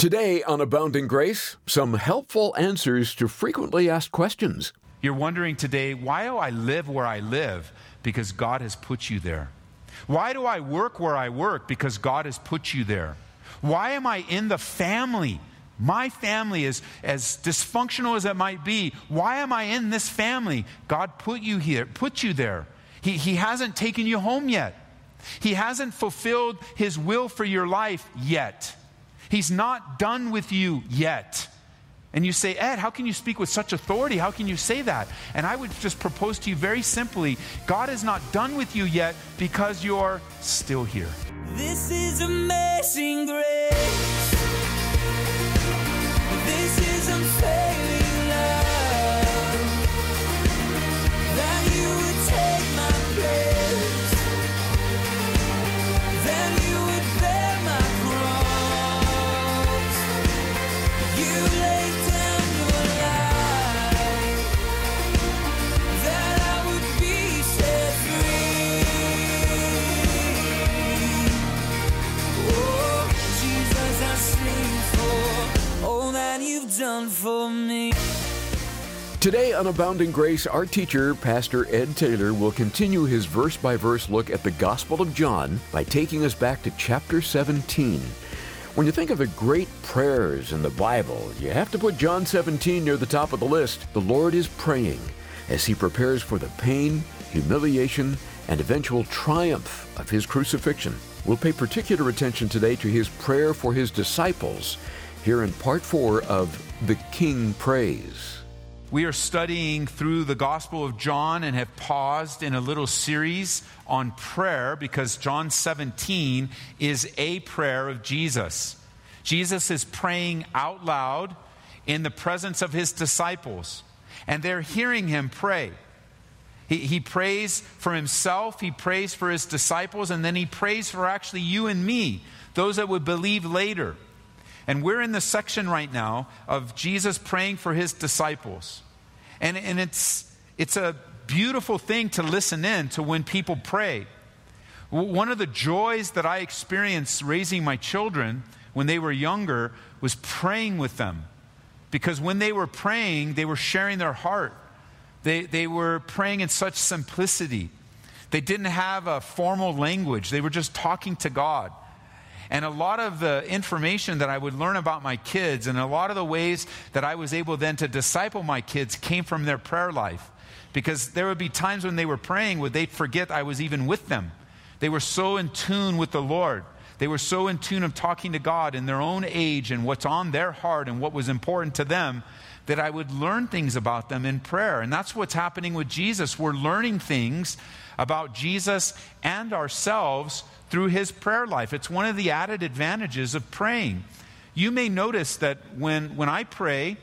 Today on Abounding Grace, some helpful answers to frequently asked questions. You're wondering today, why do I live where I live? Because God has put you there. Why do I work where I work? Because God has put you there. Why am I in the family? My family is as dysfunctional as it might be. Why am I in this family? God put you here, put you there. He hasn't taken you home yet. He hasn't fulfilled His will for your life yet. He's not done with you yet. And you say, Ed, how can you speak with such authority? How can you say that? And I would just propose to you very simply, God is not done with you yet because you're still here. This is amazing grace. This is unfailing love. That you would take my place. That you would bear my cross. You laid down your life. That I would be set free. Oh, Jesus, I sing for all that you've done for me. Today on Abounding Grace, our teacher, Pastor Ed Taylor, will continue his verse-by-verse look at the Gospel of John by taking us back to chapter 17. When you think of the great prayers in the Bible, you have to put John 17 near the top of the list. The Lord is praying as He prepares for the pain, humiliation, and eventual triumph of His crucifixion. We'll pay particular attention today to His prayer for His disciples here in Part 4 of The King Prays. We are studying through the Gospel of John and have paused in a little series on prayer because John 17 is a prayer of Jesus. Jesus is praying out loud in the presence of His disciples, and they're hearing Him pray. He prays for Himself, He prays for His disciples, and then He prays for actually you and me, those that would believe later. And we're in the section right now of Jesus praying for His disciples. And it's a beautiful thing to listen in to when people pray. One of the joys that I experienced raising my children when they were younger was praying with them. Because when they were praying, they were sharing their heart. They were praying in such simplicity. They didn't have a formal language. They were just talking to God. And a lot of the information that I would learn about my kids and a lot of the ways that I was able then to disciple my kids came from their prayer life. Because there would be times when they were praying where they'd forget I was even with them. They were so in tune with the Lord. They were so in tune of talking to God in their own age and what's on their heart and what was important to them that I would learn things about them in prayer. And that's what's happening with Jesus. We're learning things about Jesus and ourselves through His prayer life. It's one of the added advantages of praying. You may notice that when I pray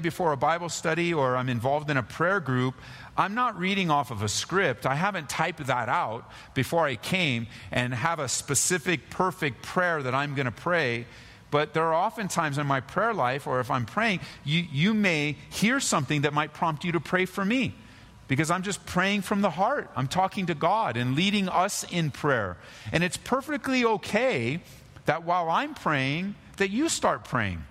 before a Bible study or I'm involved in a prayer group, I'm not reading off of a script. I haven't typed that out before I came and have a specific, perfect prayer that I'm going to pray. But there are often times in my prayer life, or if I'm praying, you may hear something that might prompt you to pray for me. Because I'm just praying from the heart. I'm talking to God and leading us in prayer. And it's perfectly okay that while I'm praying, that you start praying.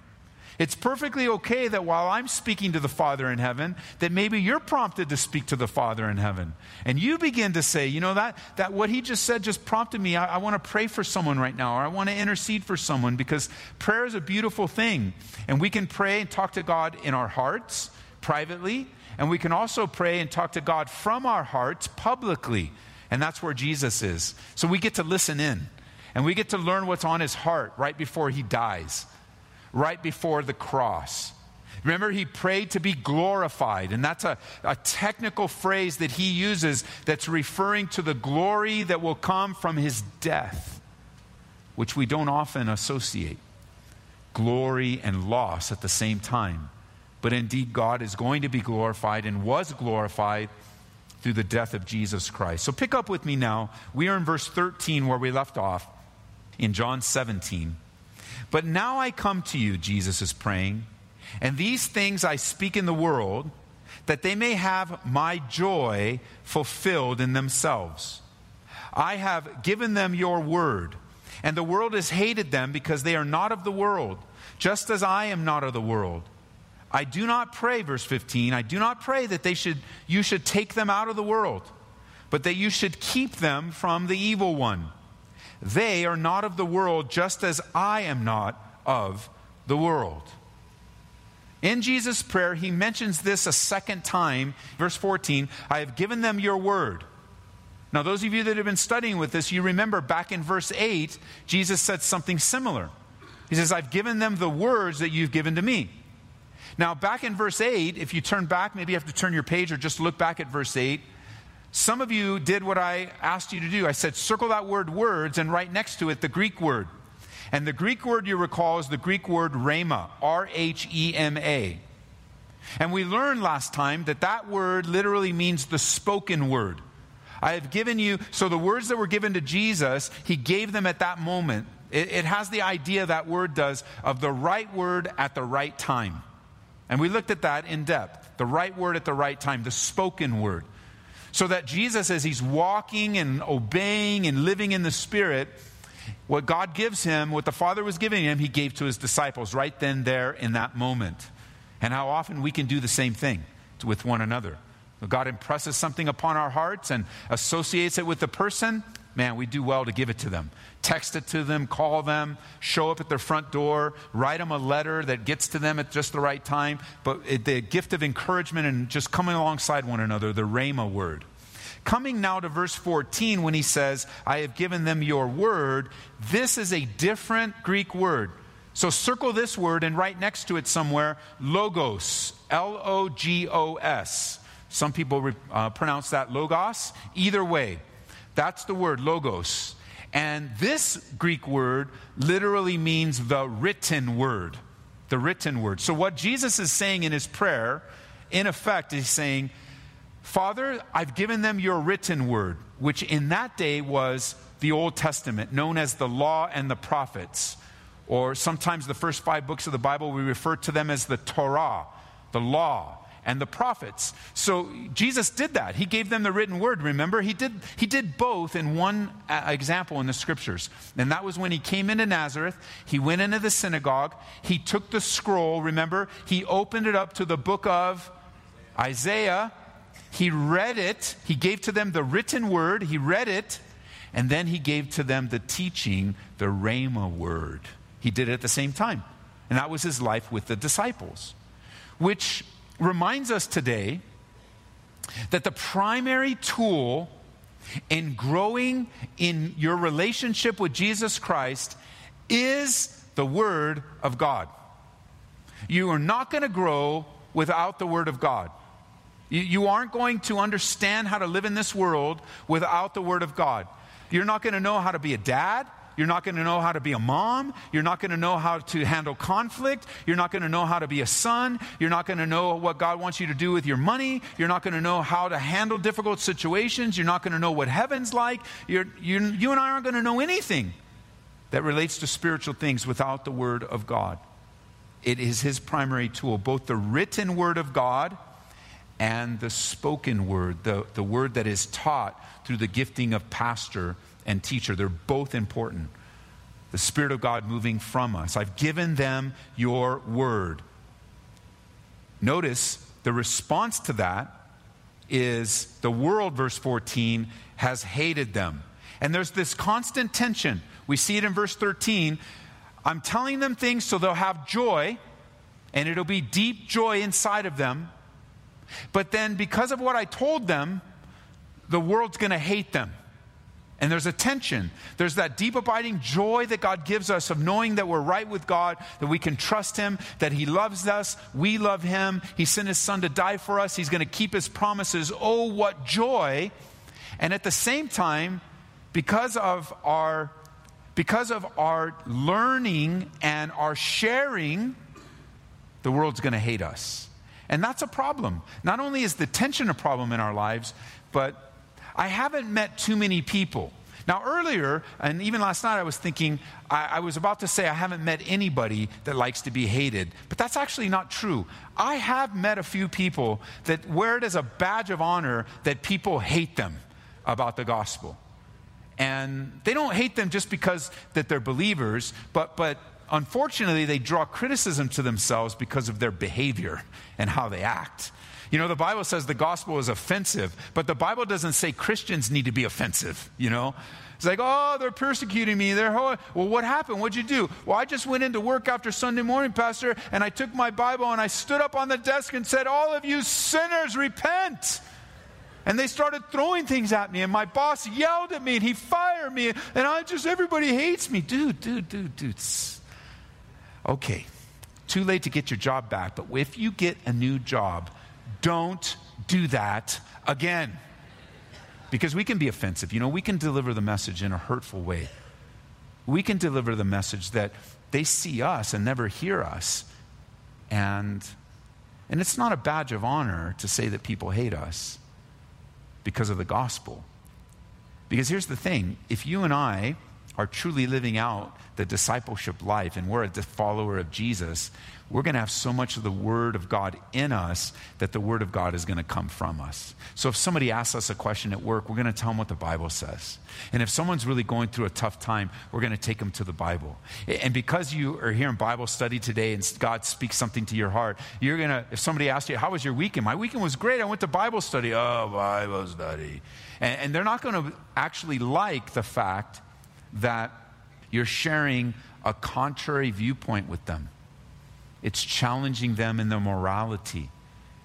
It's perfectly okay that while I'm speaking to the Father in heaven, that maybe you're prompted to speak to the Father in heaven. And you begin to say, you know, that what he just said just prompted me. I want to pray for someone right now, or I want to intercede for someone, because prayer is a beautiful thing. And we can pray and talk to God in our hearts privately. And we can also pray and talk to God from our hearts publicly. And that's where Jesus is. So we get to listen in. And we get to learn what's on His heart right before He dies. Right before the cross. Remember, He prayed to be glorified. And that's a technical phrase that He uses that's referring to the glory that will come from His death. Which we don't often associate. Glory and loss at the same time. But indeed, God is going to be glorified and was glorified through the death of Jesus Christ. So pick up with me now. We are in verse 13 where we left off in John 17. But now I come to you, Jesus is praying, and these things I speak in the world, that they may have my joy fulfilled in themselves. I have given them your word, And the world has hated them because they are not of the world, just as I am not of the world. I do not pray, verse 15, I do not pray that you should take them out of the world, but that you should keep them from the evil one. They are not of the world, just as I am not of the world. In Jesus' prayer, he mentions this a second time. Verse 14, I have given them your word. Now, those of you that have been studying with this, you remember back in verse 8, Jesus said something similar. He says, I've given them the words that you've given to me. Now, back in verse 8, if you turn back, maybe you have to turn your page or just look back at verse 8. Some of you did what I asked you to do. I said, circle that word words and right next to it, the Greek word. And the Greek word you recall is the Greek word rhema, R-H-E-M-A. And we learned last time that that word literally means the spoken word. I have given you, so the words that were given to Jesus, he gave them at that moment. It has the idea, that word does, of the right word at the right time. And we looked at that in depth, the right word at the right time, the spoken word. So that Jesus, as he's walking and obeying and living in the Spirit, what God gives him, what the Father was giving him, he gave to his disciples right then, there, in that moment. And how often we can do the same thing with one another. God impresses something upon our hearts and associates it with the person. Man, we do well to give it to them. Text it to them, call them, show up at their front door, write them a letter that gets to them at just the right time. But the gift of encouragement and just coming alongside one another, the rhema word. Coming now to verse 14 when he says, I have given them your word. This is a different Greek word. So circle this word and right next to it somewhere, logos, L-O-G-O-S. Some people pronounce that logos. Either way, that's the word, logos. And this Greek word literally means the written word, the written word. So what Jesus is saying in his prayer, in effect, is saying, Father, I've given them your written word, which in that day was the Old Testament, known as the Law and the Prophets. Or sometimes the first 5 books of the Bible, we refer to them as the Torah, the Law and the Prophets. So Jesus did that. He gave them the written word, remember? He did both in one example in the Scriptures. And that was when he came into Nazareth. He went into the synagogue. He took the scroll, remember? He opened it up to the book of Isaiah. He read it, he gave to them the written word, he read it, and then he gave to them the teaching, the rhema word. He did it at the same time. And that was his life with the disciples. Which reminds us today that the primary tool in growing in your relationship with Jesus Christ is the Word of God. You are not going to grow without the Word of God. You aren't going to understand how to live in this world without the Word of God. You're not going to know how to be a dad. You're not going to know how to be a mom. You're not going to know how to handle conflict. You're not going to know how to be a son. You're not going to know what God wants you to do with your money. You're not going to know how to handle difficult situations. You're not going to know what heaven's like. You and I aren't going to know anything that relates to spiritual things without the Word of God. It is his primary tool, both the written Word of God and the spoken word, the word that is taught through the gifting of pastor and teacher. They're both important. The Spirit of God moving from us. I've given them your word. Notice the response to that is the world, verse 14, has hated them. And there's this constant tension. We see it in verse 13. I'm telling them things so they'll have joy, and it'll be deep joy inside of them. But then because of what I told them, the world's going to hate them. And there's a tension. There's that deep abiding joy that God gives us of knowing that we're right with God, that we can trust him, that he loves us, we love him. He sent his son to die for us. He's going to keep his promises. Oh, what joy. And at the same time, because of our learning and our sharing, the world's going to hate us. And that's a problem. Not only is the tension a problem in our lives, but I haven't met too many people. Now earlier, and even last night, I was thinking, I was about to say I haven't met anybody that likes to be hated. But that's actually not true. I have met a few people that wear it as a badge of honor that people hate them about the gospel. And they don't hate them just because that they're believers, but unfortunately they draw criticism to themselves because of their behavior and how they act. You know, the Bible says the gospel is offensive, but the Bible doesn't say Christians need to be offensive, you know. It's like, oh, they're persecuting me. Well, what happened? What'd you do? Well, I just went into work after Sunday morning, Pastor, and I took my Bible and I stood up on the desk and said, all of you sinners, repent. And they started throwing things at me, and my boss yelled at me, and he fired me, and everybody hates me. Dude. Okay, too late to get your job back, but if you get a new job, don't do that again. Because we can be offensive. You know, we can deliver the message in a hurtful way. We can deliver the message that they see us and never hear us. And it's not a badge of honor to say that people hate us because of the gospel. Because here's the thing. If you and I are truly living out the discipleship life and we're a follower of Jesus, we're going to have so much of the Word of God in us that the Word of God is going to come from us. So if somebody asks us a question at work, we're going to tell them what the Bible says. And if someone's really going through a tough time, we're going to take them to the Bible. And because you are here in Bible study today and God speaks something to your heart, you're going to, if somebody asks you, how was your weekend? My weekend was great. I went to Bible study. Oh, Bible study. And they're not going to actually like the fact that you're sharing a contrary viewpoint with them. It's challenging them in their morality.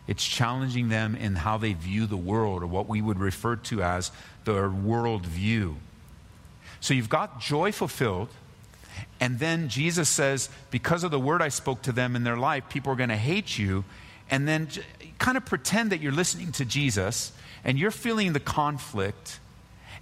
It's challenging them in how they view the world, or what we would refer to as their worldview. So you've got joy fulfilled, and then Jesus says, because of the word I spoke to them in their life, people are going to hate you. And then kind of pretend that you're listening to Jesus, and you're feeling the conflict.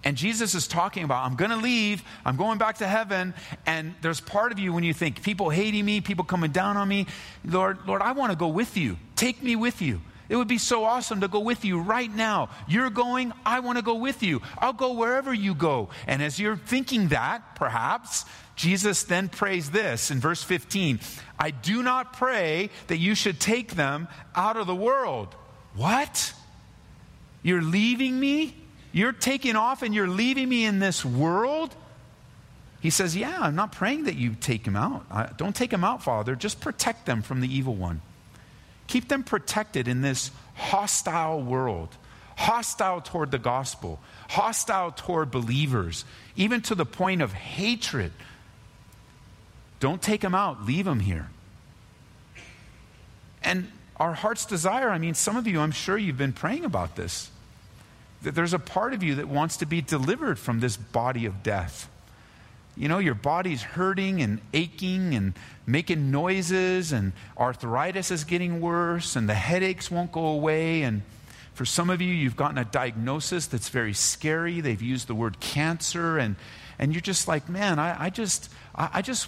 And Jesus is talking about, I'm going to leave, I'm going back to heaven, and there's part of you when you think, people hating me, people coming down on me, Lord, I want to go with you. Take me with you. It would be so awesome to go with you right now. You're going, I want to go with you. I'll go wherever you go. And as you're thinking that, perhaps, Jesus then prays this in verse 15, I do not pray that you should take them out of the world. What? You're leaving me? You're taking off and you're leaving me in this world? He says, yeah, I'm not praying that you take him out. Don't take him out, Father. Just protect them from the evil one. Keep them protected in this hostile world, hostile toward the gospel, hostile toward believers, even to the point of hatred. Don't take him out. Leave him here. And our heart's desire, I mean, some of you, I'm sure you've been praying about this. That there's a part of you that wants to be delivered from this body of death. You know, your body's hurting and aching and making noises, and arthritis is getting worse, and the headaches won't go away. And for some of you, you've gotten a diagnosis that's very scary. They've used the word cancer, and you're just like, man, I just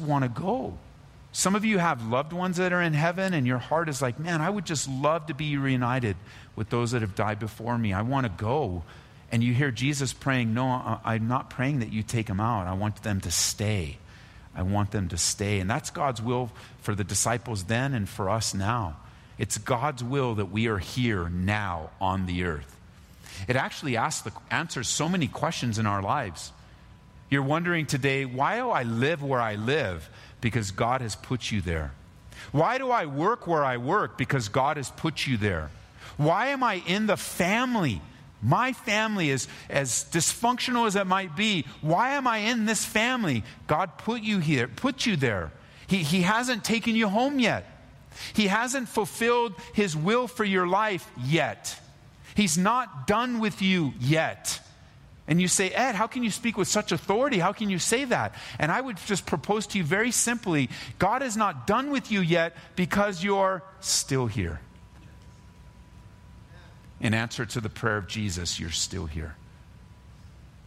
want to go. Some of you have loved ones that are in heaven, and your heart is like, man, I would just love to be reunited with those that have died before me. I want to go. And you hear Jesus praying, no, I'm not praying that you take them out. I want them to stay. I want them to stay. And that's God's will for the disciples then and for us now. It's God's will that we are here now on the earth. It actually answers so many questions in our lives. You're wondering today, why do I live where I live? Because God has put you there. Why do I work where I work? Because God has put you there. Why am I in the family? My family is as dysfunctional as it might be. Why am I in this family? God put you here, put you there. He hasn't taken you home yet. He hasn't fulfilled his will for your life yet. He's not done with you yet. And you say, Ed, how can you speak with such authority? How can you say that? And I would just propose to you very simply, God is not done with you yet because you're still here. In answer to the prayer of Jesus, you're still here.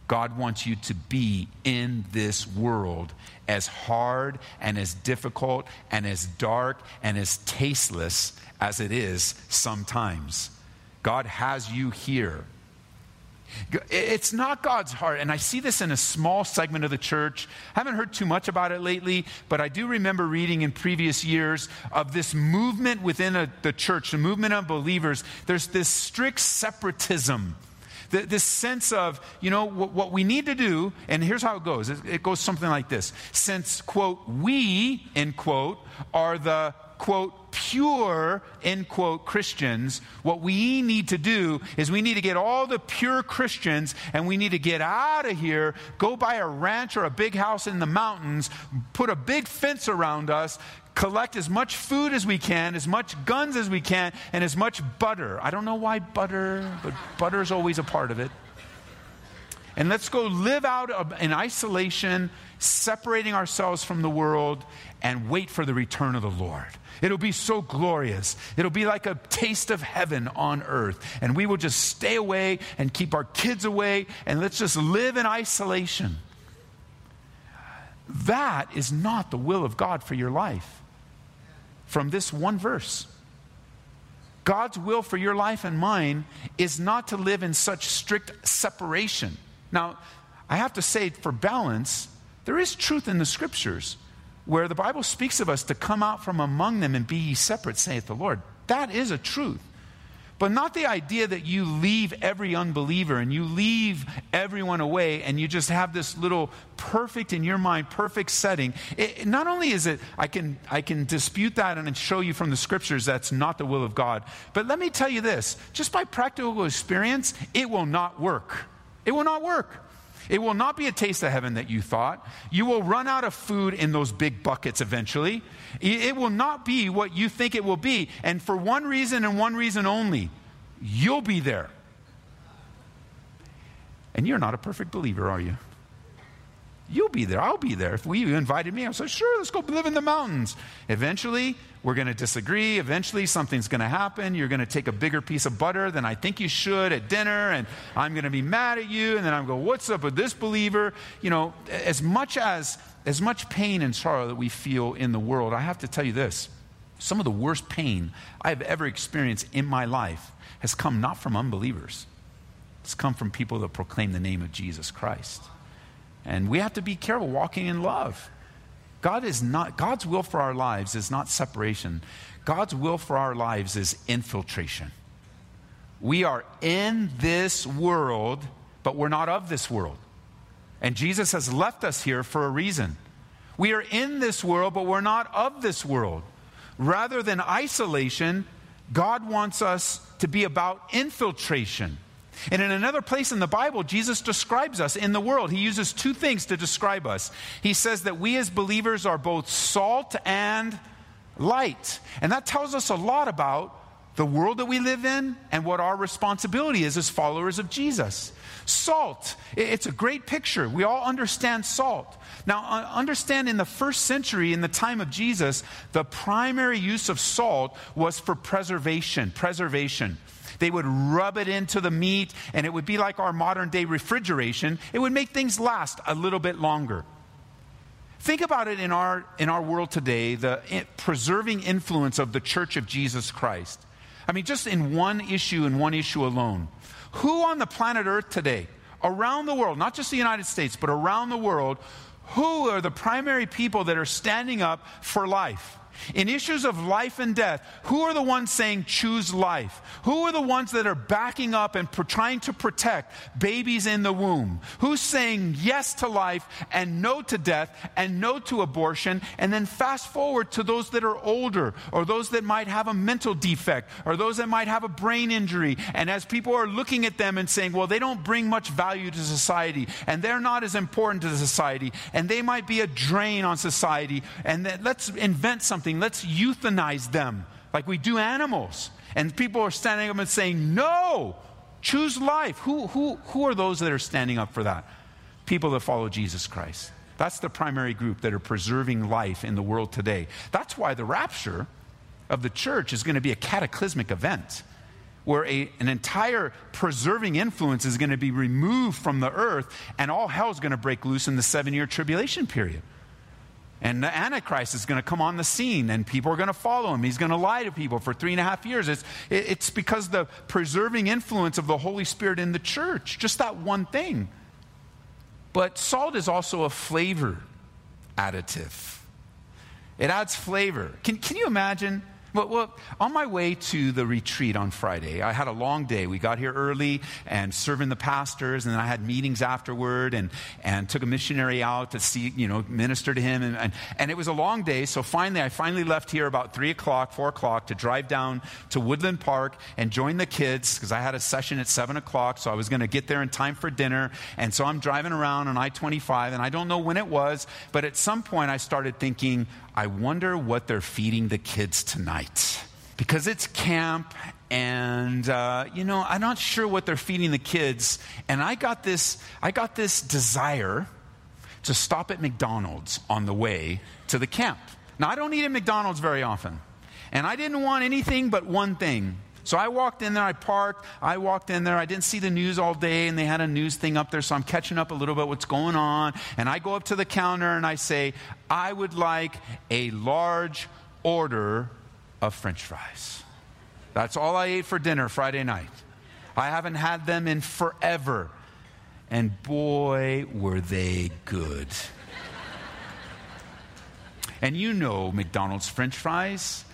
God wants you to be in this world as hard and as difficult and as dark and as tasteless as it is sometimes. God has you here. It's not God's heart, and I see this in a small segment of the church. I haven't heard too much about it lately, but I do remember reading in previous years of this movement within the church, the movement of believers. There's this strict separatism This sense of, you know, what we need to do, and here's how it goes. It goes something like this. Since, quote, we, end quote, are the, quote, pure, end quote, Christians, what we need to do is we need to get all the pure Christians and we need to get out of here, go buy a ranch or a big house in the mountains, put a big fence around us, collect as much food as we can, as much guns as we can, and as much butter. I don't know why butter, but butter's always a part of it. And let's go live out in isolation, separating ourselves from the world, and wait for the return of the Lord. It'll be so glorious. It'll be like a taste of heaven on earth. And we will just stay away and keep our kids away, and let's just live in isolation. That is not the will of God for your life. From this one verse, God's will for your life and mine is not to live in such strict separation. Now, I have to say, for balance, there is truth in the Scriptures where the Bible speaks of us to come out from among them and be ye separate, saith the Lord. That is a truth. But not the idea that you leave every unbeliever and you leave everyone away and you just have this little perfect, in your mind, perfect setting. It, not only is it, I can dispute that and show you from the Scriptures that's not the will of God. But let me tell you this, just by practical experience, it will not work. It will not work. It will not be a taste of heaven that you thought. You will run out of food in those big buckets eventually. It will not be what you think it will be. And for one reason and one reason only, you'll be there. And you're not a perfect believer, are you? You'll be there. I'll be there. If you invited me, I'll say, sure, let's go live in the mountains. Eventually, we're going to disagree. Eventually, something's going to happen. You're going to take a bigger piece of butter than I think you should at dinner, and I'm going to be mad at you, and then I'm going to go, what's up with this believer? You know, as much pain and sorrow that we feel in the world, I have to tell you this. Some of the worst pain I've ever experienced in my life has come not from unbelievers. It's come from people that proclaim the name of Jesus Christ. And we have to be careful walking in love. God's will for our lives is not separation. God's will for our lives is infiltration. We are in this world, but we're not of this world. And Jesus has left us here for a reason. We are in this world, but we're not of this world. Rather than isolation, God wants us to be about infiltration. And in another place in the Bible, Jesus describes us in the world. He uses two things to describe us. He says that we as believers are both salt and light. And that tells us a lot about the world that we live in and what our responsibility is as followers of Jesus. Salt, it's a great picture. We all understand salt. Now, understand in the first century, in the time of Jesus, the primary use of salt was for preservation. They would rub it into the meat, and it would be like our modern-day refrigeration. It would make things last a little bit longer. Think about it in our world today, the preserving influence of the Church of Jesus Christ. I mean, just in one issue alone. Who on the planet Earth today, around the world, not just the United States, but around the world, who are the primary people that are standing up for life? In issues of life and death, who are the ones saying choose life? Who are the ones that are backing up and trying to protect babies in the womb? Who's saying yes to life and no to death and no to abortion? And then fast forward to those that are older or those that might have a mental defect or those that might have a brain injury. And as people are looking at them and saying, well, they don't bring much value to society and they're not as important to society and they might be a drain on society, and let's invent something. Let's euthanize them like we do animals. And people are standing up and saying, no, choose life. Who are those that are standing up for that? People that follow Jesus Christ. That's the primary group that are preserving life in the world today. That's why the rapture of the church is going to be a cataclysmic event where an entire preserving influence is going to be removed from the earth, and all hell is going to break loose in the 7-year tribulation period. And the Antichrist is going to come on the scene, and people are going to follow him. He's going to lie to people for 3.5 years. It's because the preserving influence of the Holy Spirit in the church, just that one thing. But salt is also a flavor additive. It adds flavor. Can you imagine Well, on my way to the retreat on Friday, I had a long day. We got here early and serving the pastors, and then I had meetings afterward and took a missionary out to see, minister to him. And it was a long day. So I finally left here about 4 o'clock to drive down to Woodland Park and join the kids because I had a session at 7 o'clock. So I was going to get there in time for dinner. And so I'm driving around on I-25, and I don't know when it was, but at some point I started thinking, I wonder what they're feeding the kids tonight, because it's camp and, I'm not sure what they're feeding the kids. And I got this desire to stop at McDonald's on the way to the camp. Now, I don't eat at McDonald's very often, and I didn't want anything but one thing. So I walked in there, I parked, I didn't see the news all day, and they had a news thing up there, so I'm catching up a little bit what's going on, and I go up to the counter and I say, I would like a large order of French fries. That's all I ate for dinner Friday night. I haven't had them in forever, and boy, were they good. And McDonald's French fries,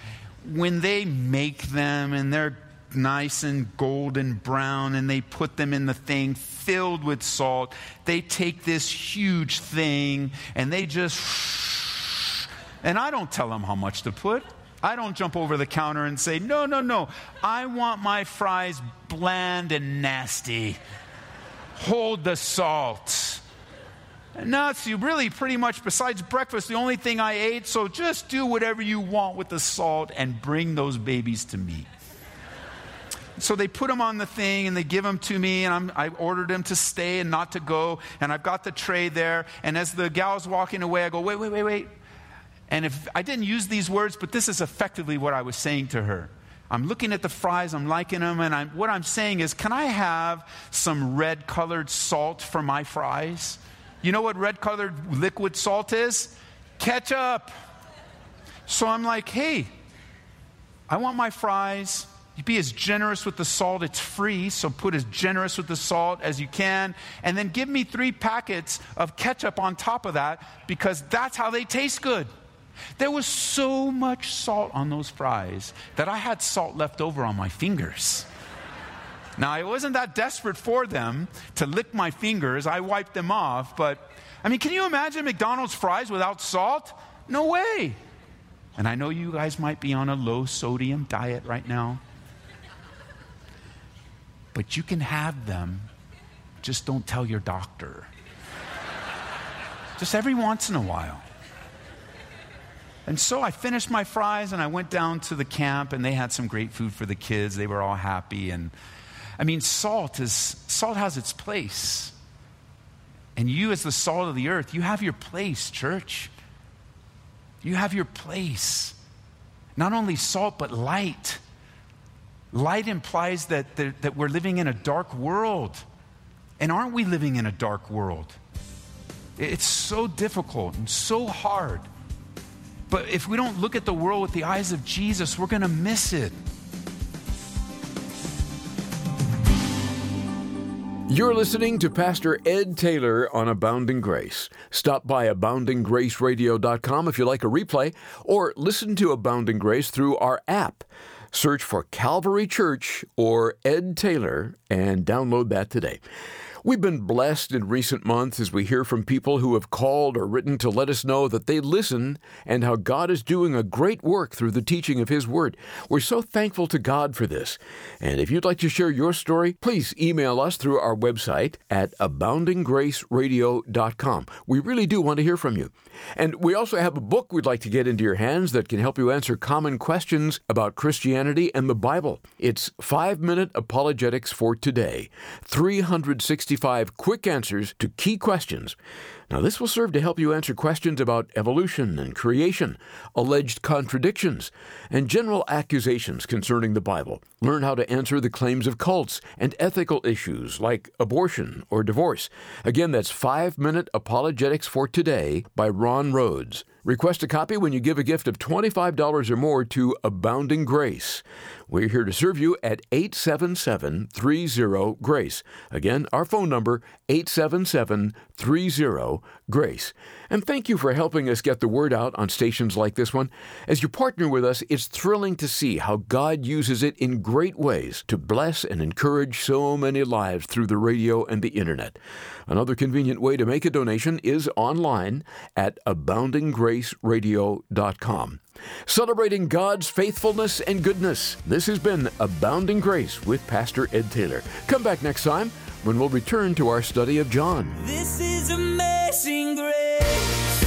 when they make them and they're nice and golden brown and they put them in the thing filled with salt, they take this huge thing and they just... And I don't tell them how much to put. I don't jump over the counter and say, no. I want my fries bland and nasty. Hold the salt. No, it's really pretty much, besides breakfast, the only thing I ate, so just do whatever you want with the salt and bring those babies to me. So they put them on the thing and they give them to me, and I ordered them to stay and not to go, and I've got the tray there, and as the gal's walking away, I go, wait. And if I didn't use these words, but this is effectively what I was saying to her. I'm looking at the fries, I'm liking them, and what I'm saying is, can I have some red-colored salt for my fries? You know what red-colored liquid salt is? Ketchup. So I'm like, hey, I want my fries. You be as generous with the salt. It's free, so put as generous with the salt as you can. And then give me 3 packets of ketchup on top of that, because that's how they taste good. There was so much salt on those fries that I had salt left over on my fingers. Now, I wasn't that desperate for them to lick my fingers. I wiped them off. But, can you imagine McDonald's fries without salt? No way. And I know you guys might be on a low-sodium diet right now. But you can have them. Just don't tell your doctor. Just every once in a while. And so I finished my fries, and I went down to the camp, and they had some great food for the kids. They were all happy, and... salt has its place. And you, as the salt of the earth, you have your place, church. You have your place. Not only salt, but light. Light implies that we're living in a dark world. And aren't we living in a dark world? It's so difficult and so hard. But if we don't look at the world with the eyes of Jesus, we're going to miss it. You're listening to Pastor Ed Taylor on Abounding Grace. Stop by AboundingGraceRadio.com if you like a replay, or listen to Abounding Grace through our app. Search for Calvary Church or Ed Taylor and download that today. We've been blessed in recent months as we hear from people who have called or written to let us know that they listen and how God is doing a great work through the teaching of His Word. We're so thankful to God for this. And if you'd like to share your story, please email us through our website at AboundingGraceRadio.com. We really do want to hear from you. And we also have a book we'd like to get into your hands that can help you answer common questions about Christianity and the Bible. It's 5-Minute Apologetics for Today, 365 quick answers to key questions. Now, this will serve to help you answer questions about evolution and creation, alleged contradictions, and general accusations concerning the Bible. Learn how to answer the claims of cults and ethical issues like abortion or divorce. Again, that's 5-Minute Apologetics for Today by Ron Rhodes. Request a copy when you give a gift of $25 or more to Abounding Grace. We're here to serve you at 877-30-GRACE. Again, our phone number, 877-30-GRACE. show, Grace. And thank you for helping us get the word out on stations like this one. As you partner with us, it's thrilling to see how God uses it in great ways to bless and encourage so many lives through the radio and the internet. Another convenient way to make a donation is online at AboundingGraceRadio.com. Celebrating God's faithfulness and goodness. This has been Abounding Grace with Pastor Ed Taylor. Come back next time when we'll return to our study of John. This is amazing grace.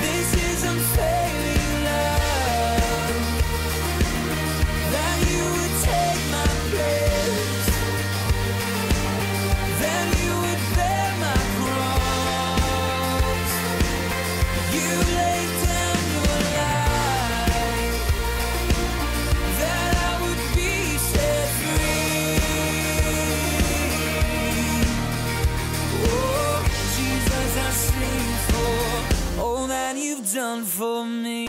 This is unfailing love. That you would take my place. That you would bear my cross. You laid down your life. That I would be set free. Oh, Jesus, I sing for all that you've done for me.